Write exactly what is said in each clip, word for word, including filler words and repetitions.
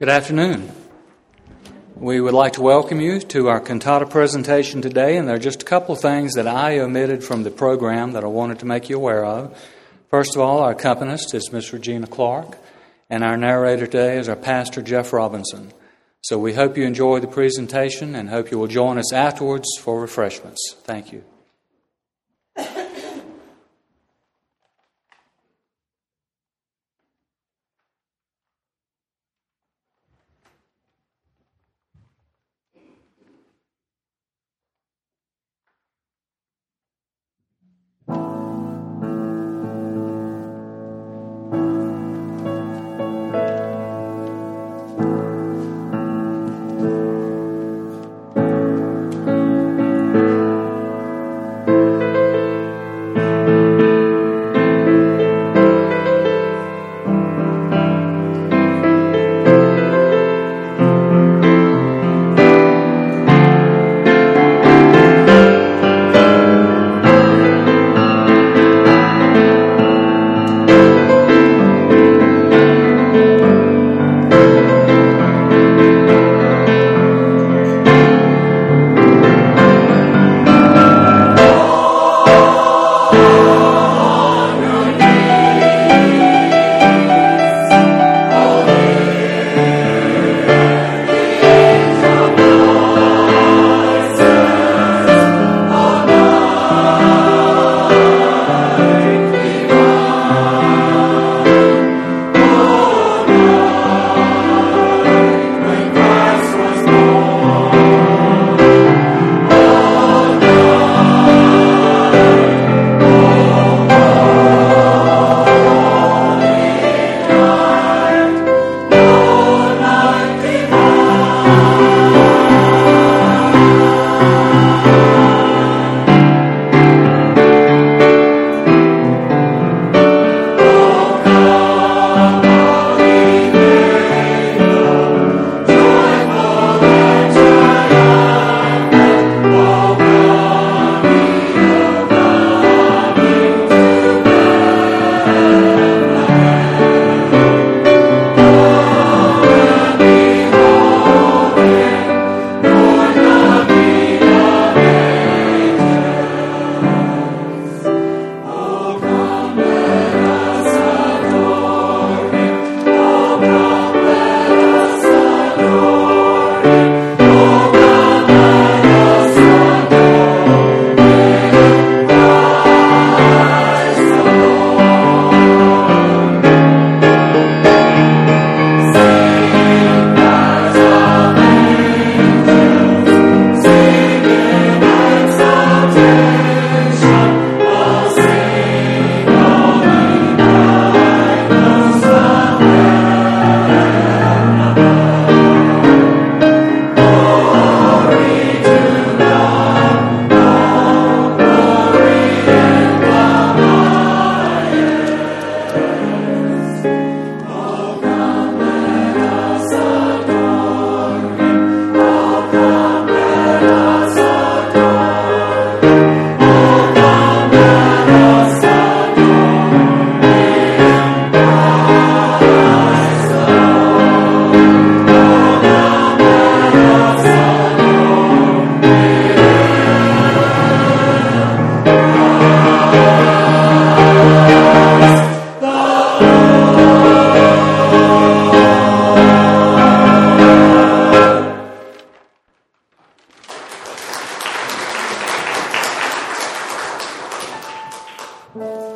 Good afternoon. We would like to welcome you to our cantata presentation today, and there are just a couple of things that I omitted from the program that I wanted to make you aware of. First of all, our accompanist is Miss Regina Clark, and our narrator today is our pastor, Jeff Robinson. So we hope you enjoy the presentation and hope you will join us afterwards for refreshments. Thank you.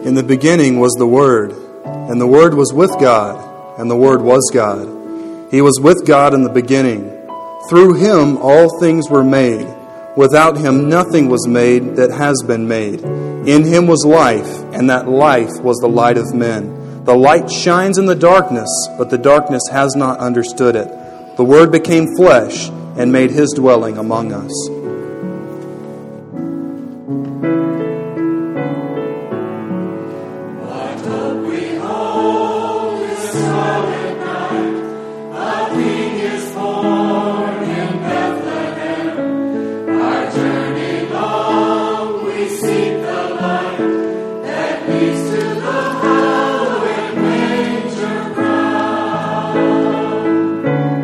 In the beginning was the Word, and the Word was with God, and the Word was God. He was with God in the beginning. Through Him all things were made. Without Him nothing was made that has been made. In Him was life, and that life was the light of men. The light shines in the darkness, but the darkness has not understood it. The Word became flesh and made His dwelling among us. Thank you.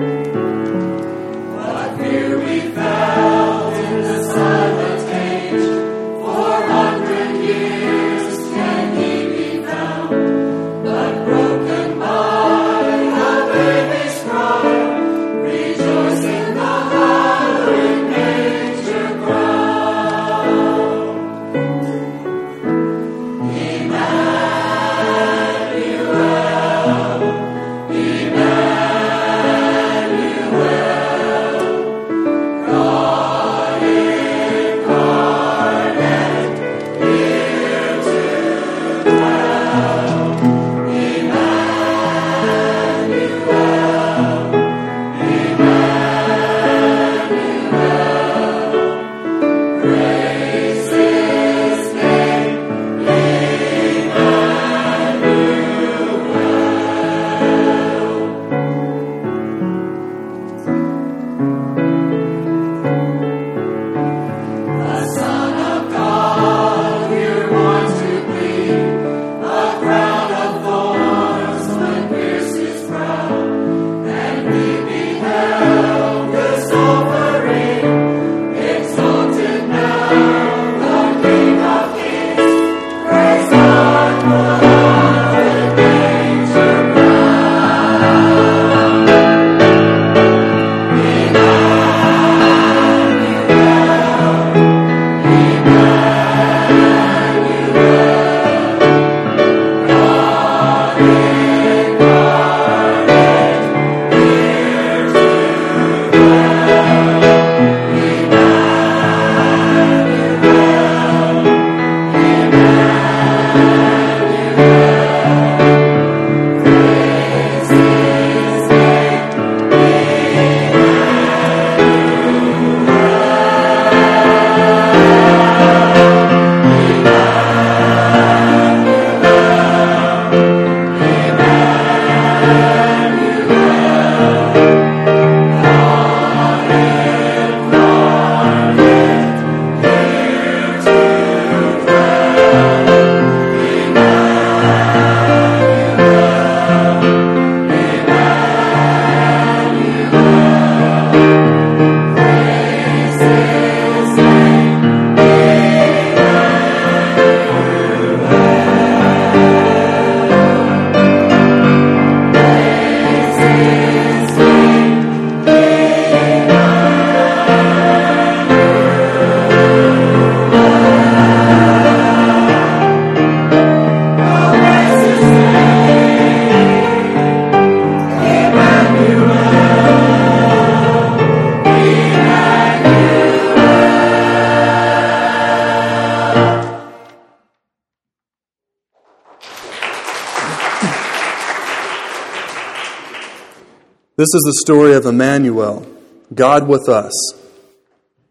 This is the story of Emmanuel, God with us.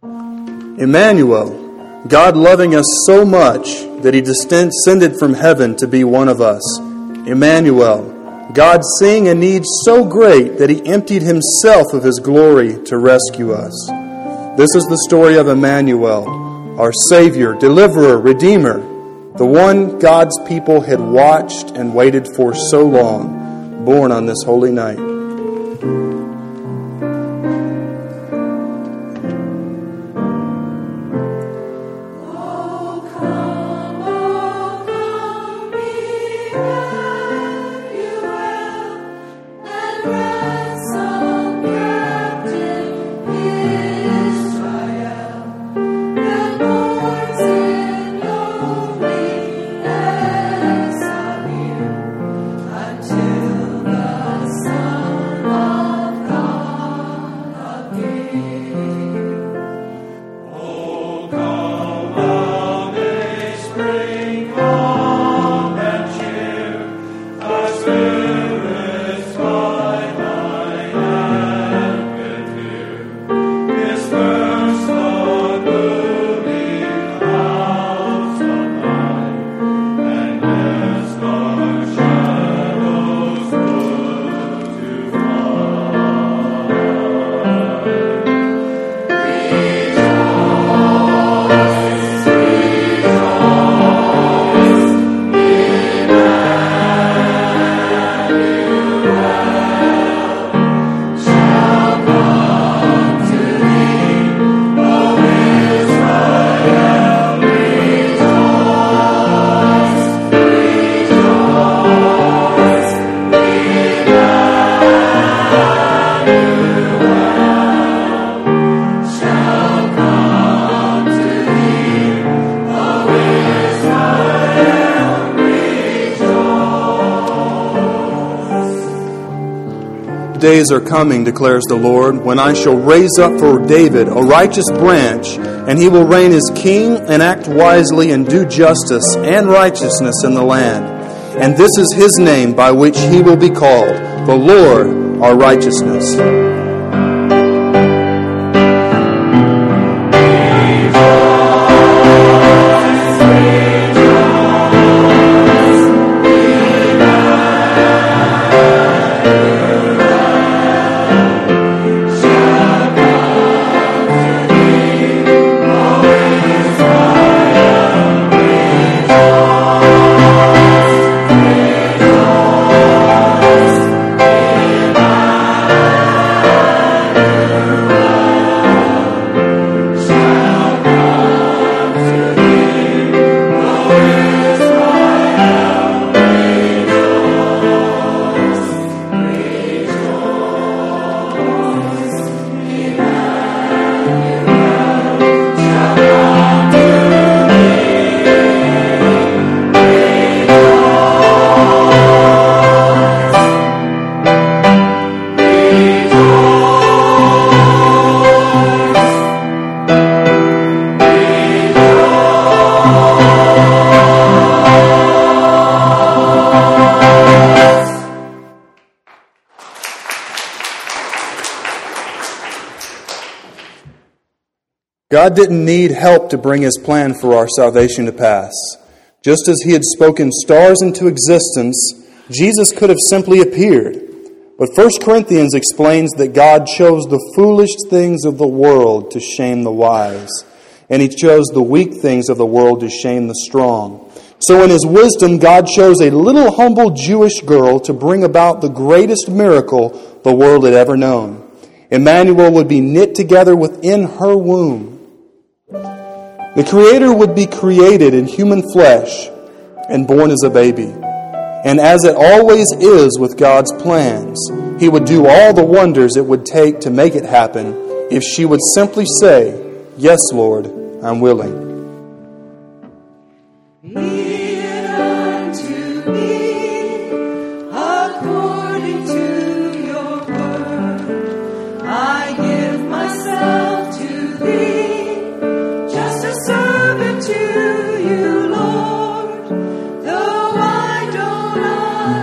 Emmanuel, God loving us so much that He descended from heaven to be one of us. Emmanuel, God seeing a need so great that He emptied Himself of His glory to rescue us. This is the story of Emmanuel, our Savior, Deliverer, Redeemer, the one God's people had watched and waited for so long, born on this holy night. Days are coming, declares the Lord, when I shall raise up for David a righteous branch, and he will reign as king and act wisely and do justice and righteousness in the land. And this is his name by which he will be called, the Lord our righteousness. God didn't need help to bring His plan for our salvation to pass. Just as He had spoken stars into existence, Jesus could have simply appeared. But First Corinthians explains that God chose the foolish things of the world to shame the wise, and He chose the weak things of the world to shame the strong. So in His wisdom, God chose a little humble Jewish girl to bring about the greatest miracle the world had ever known. Emmanuel would be knit together within her womb. The Creator would be created in human flesh and born as a baby. And as it always is with God's plans, He would do all the wonders it would take to make it happen if she would simply say, "Yes, Lord, I'm willing."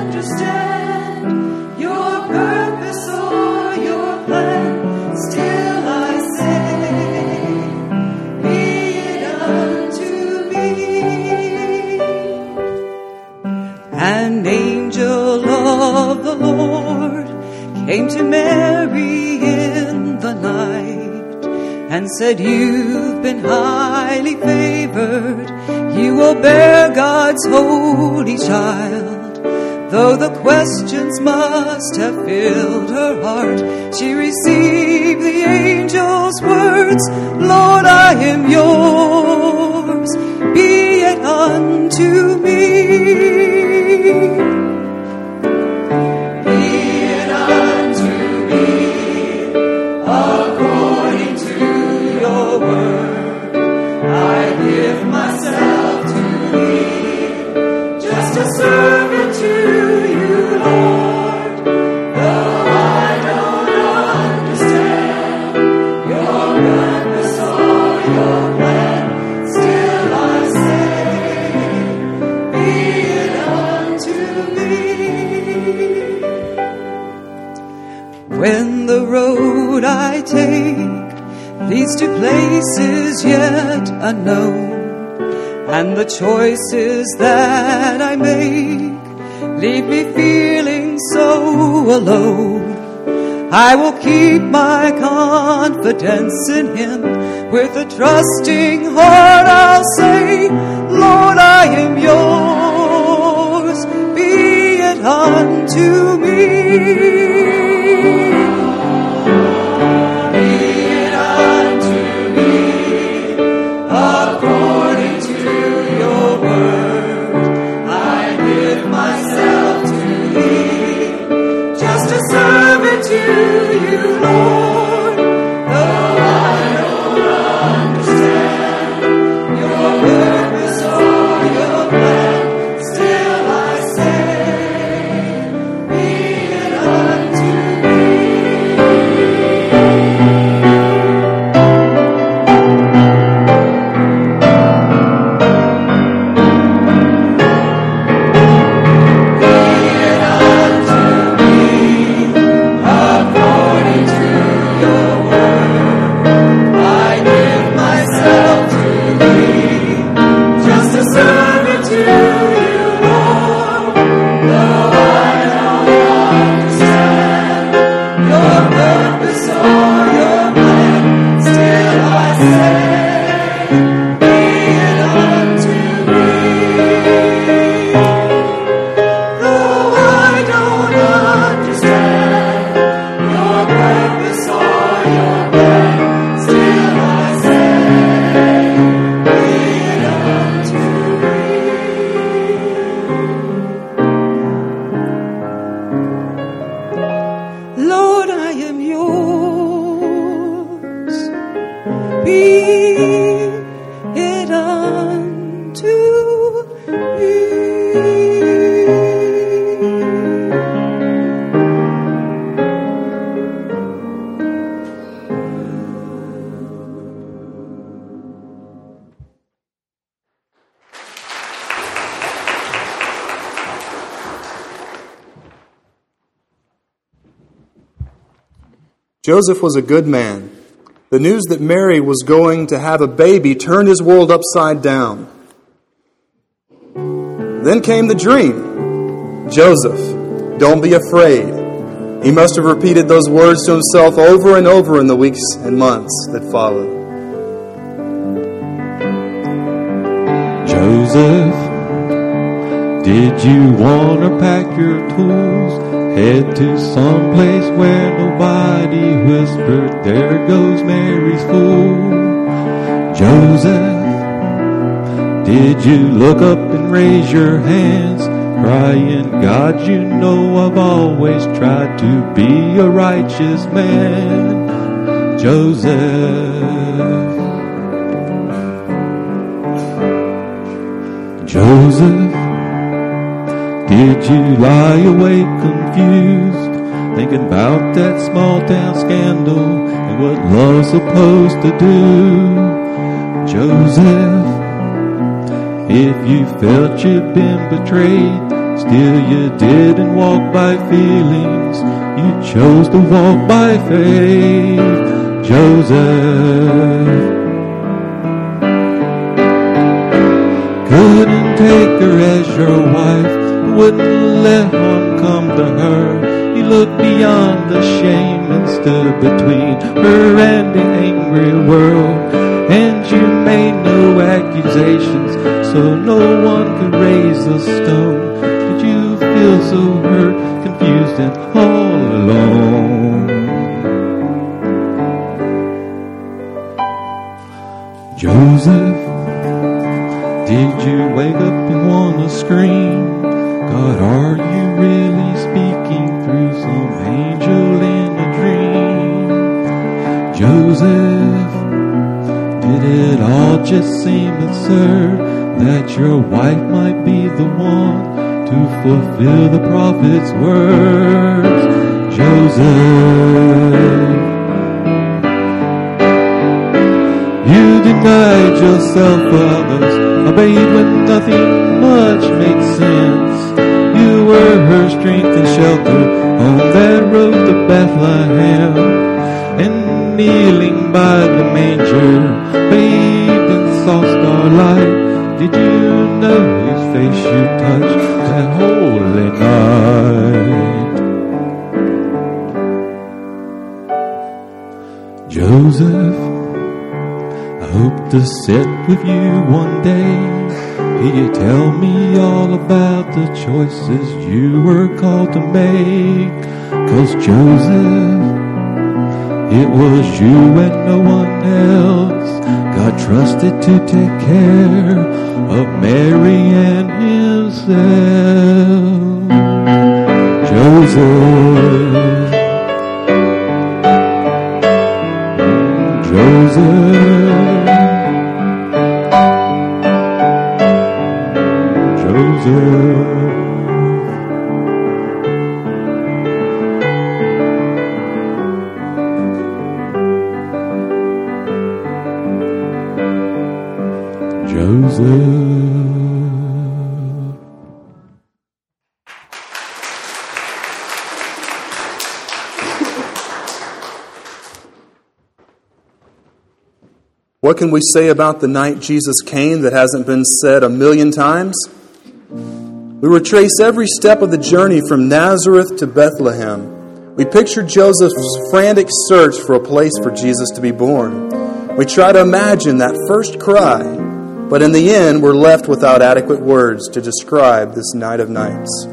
Understand your purpose, oh. came to Mary in the night and said, "You've been highly favored. You will bear God's holy child." Though the questions must have filled her heart, she received the angel's words, "Lord, I am yours. Be it unto me." Servant to you, Lord, though I don't understand your goodness or your plan, still I say, be it unto me. When the road I take leads to places yet unknown, and the choices that I make leave me feeling so alone, I will keep my confidence in Him. With a trusting heart I'll say, "Lord, I am yours. Be it unto me." Servant to you, Lord, though I don't understand your goodness or your plan, still I say, be it unto Joseph was a good man. The news that Mary was going to have a baby turned his world upside down. Then came the dream. "Joseph, don't be afraid." He must have repeated those words to himself over and over in the weeks and months that followed. Joseph, did you want to pack your tools? Head to some place where nobody whispered, "There goes Mary's fool." Joseph, did you look up and raise your hands, crying, "God, you know I've always tried to be a righteous man." Joseph, Joseph, did you lie awake confused, thinking about that small town scandal and what love's supposed to do? Joseph, if you felt you'd been betrayed, still you didn't walk by feelings, you chose to walk by faith. Joseph, couldn't take her as your wife, wouldn't let harm come to her. You looked beyond the shame and stood between her and the angry world. And you made no accusations, so no one could raise a stone. But you feel so hurt, confused, and all alone. Joseph, did you wake up and want to scream? God, are you really speaking through some angel in a dream? Joseph, did it all just seem absurd that your wife might be the one to fulfill the prophet's words? Joseph, you denied yourself others, a babe when nothing much made sense. You were her strength and shelter on that road to Bethlehem. And kneeling by the manger, bathed in soft starlight, did you know whose face you touched that holy night? Joseph, hope to sit with you one day. Can you tell me all about the choices you were called to make? 'Cause Joseph, it was you and no one else God trusted to take care of Mary and himself. Joseph, Joseph, Joseph. What can we say about the night Jesus came that hasn't been said a million times? We retrace every step of the journey from Nazareth to Bethlehem. We picture Joseph's frantic search for a place for Jesus to be born. We try to imagine that first cry, but in the end we're left without adequate words to describe this night of nights.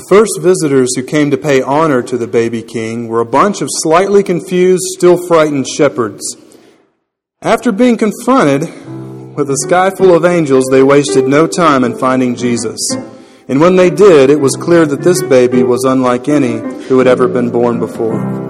The first visitors who came to pay honor to the baby king were a bunch of slightly confused, still frightened shepherds. After being confronted with a sky full of angels, they wasted no time in finding Jesus. And when they did, it was clear that this baby was unlike any who had ever been born before.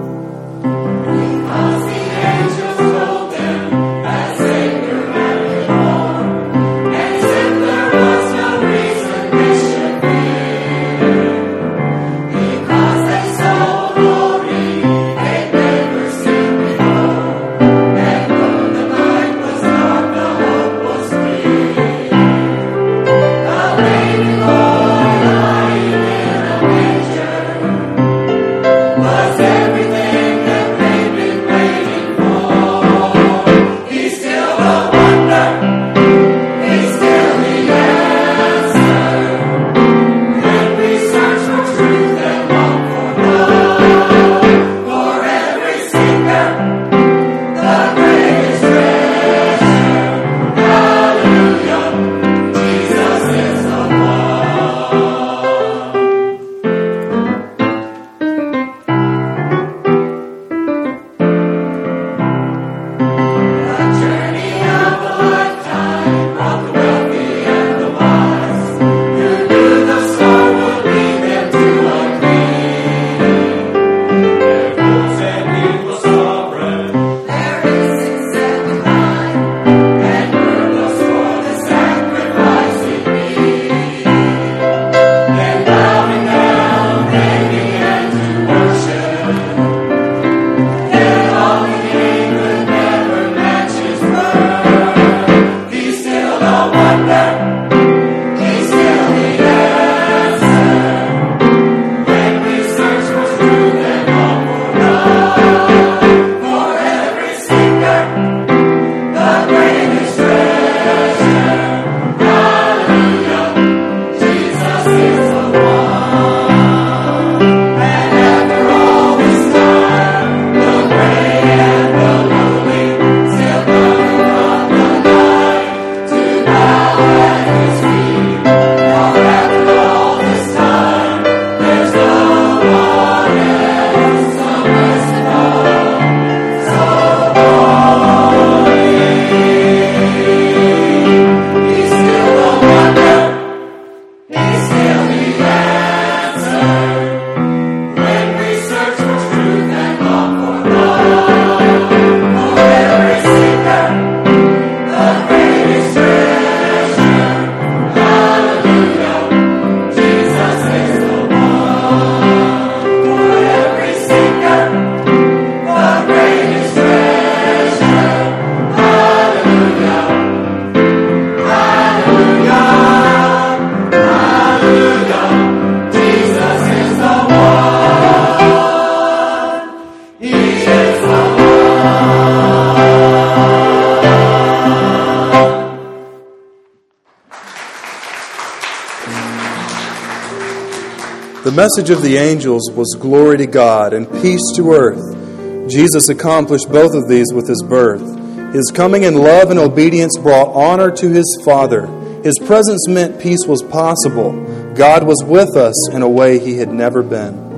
The message of the angels was glory to God and peace to earth. Jesus accomplished both of these with His birth. His coming in love and obedience brought honor to His Father. His presence meant peace was possible. God was with us in a way He had never been.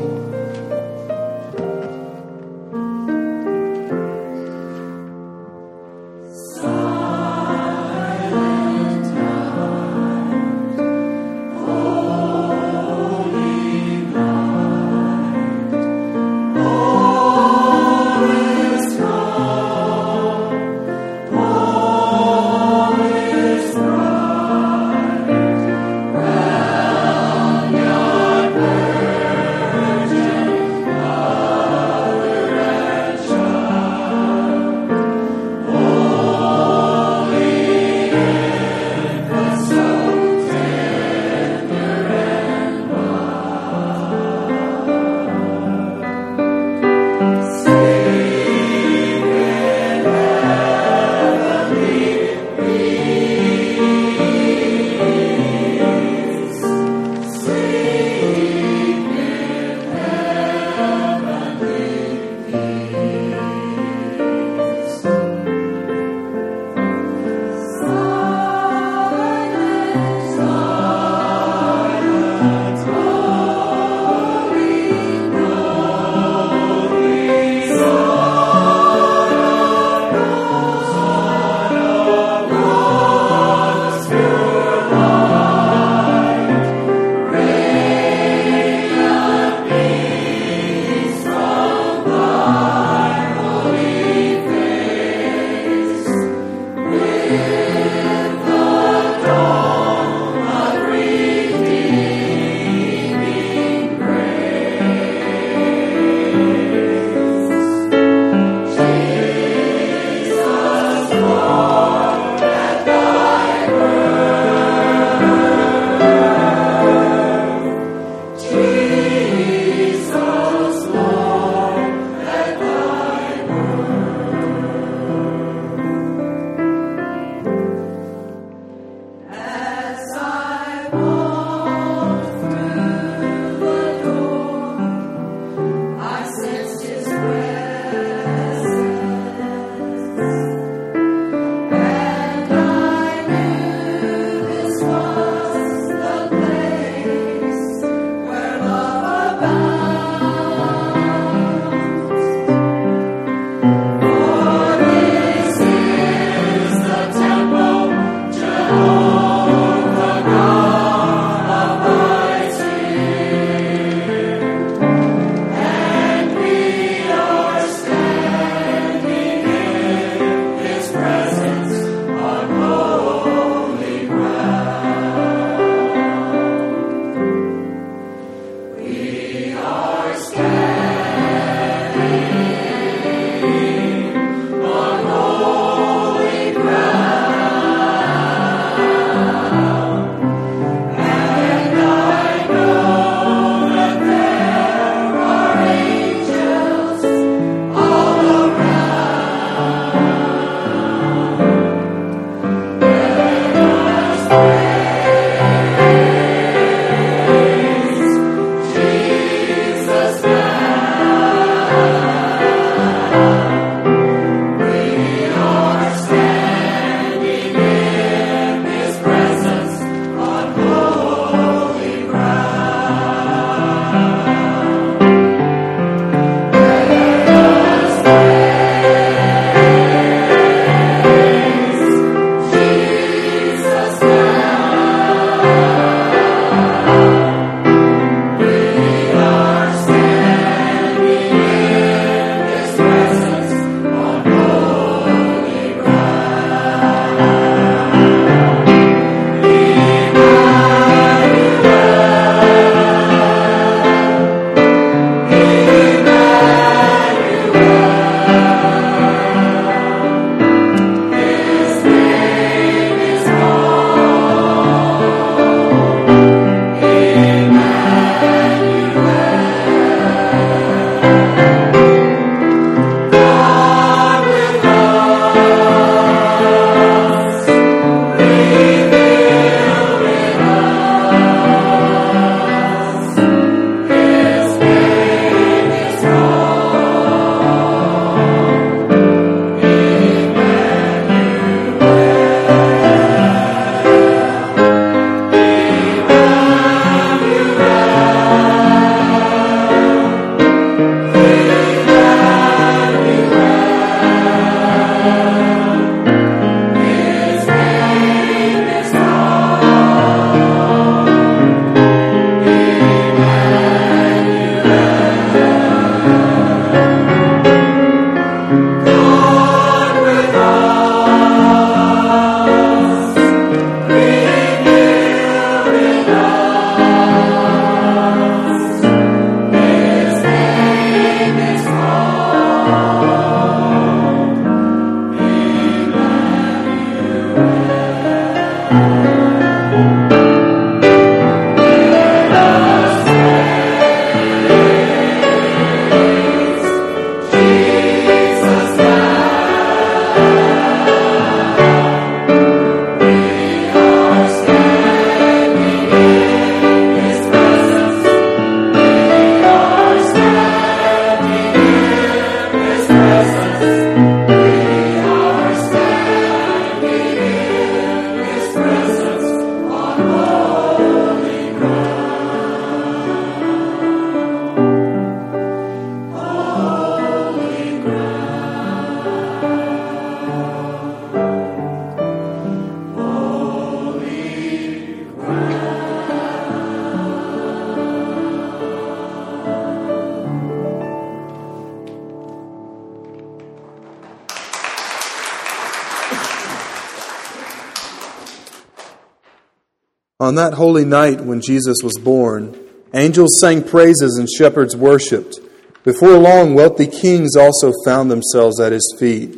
On that holy night when Jesus was born, angels sang praises and shepherds worshipped. Before long, wealthy kings also found themselves at His feet.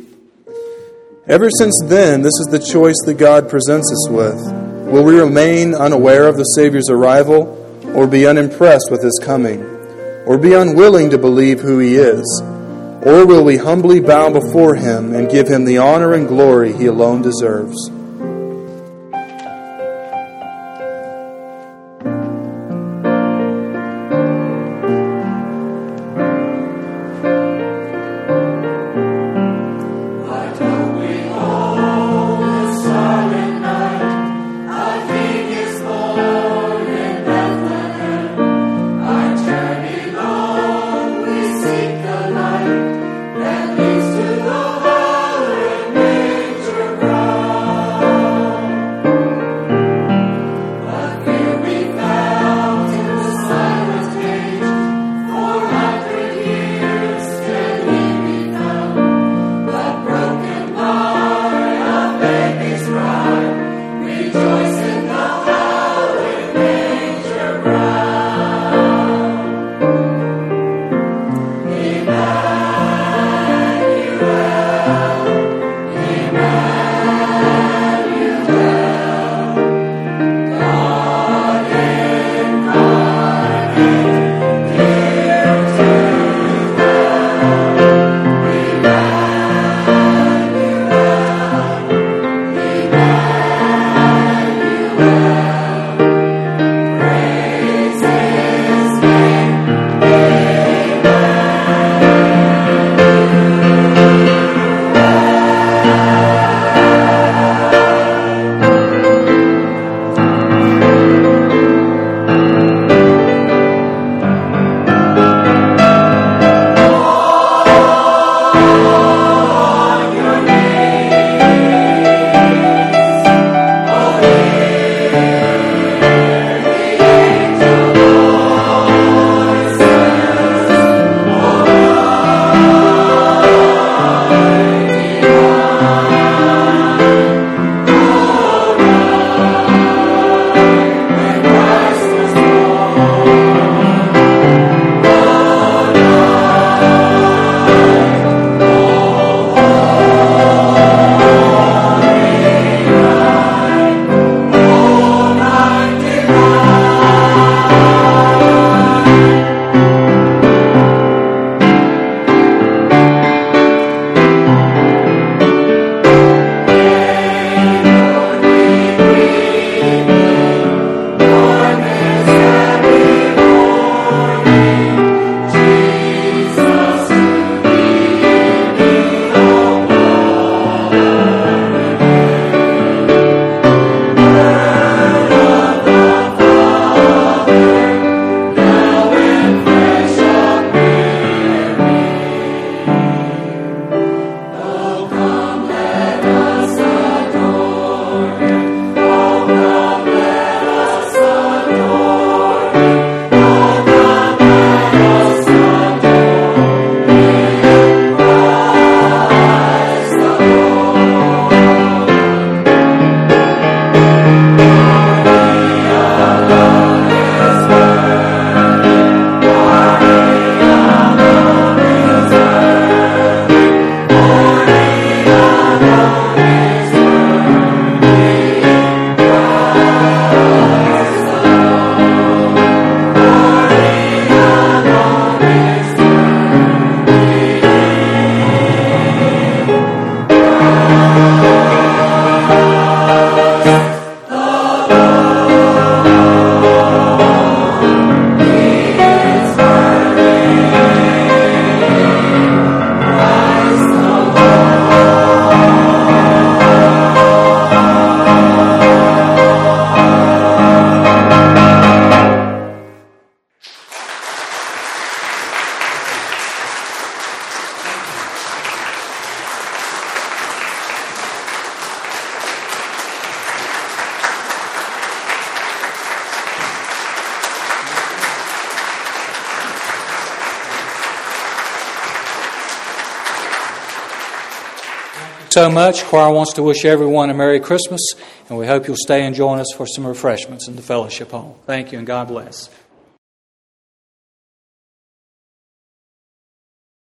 Ever since then, this is the choice that God presents us with. Will we remain unaware of the Savior's arrival, or be unimpressed with His coming, or be unwilling to believe who He is? Or will we humbly bow before Him and give Him the honor and glory He alone deserves? so much. Choir wants to wish everyone a Merry Christmas, and we hope you'll stay and join us for some refreshments in the fellowship hall. Thank you, and God bless.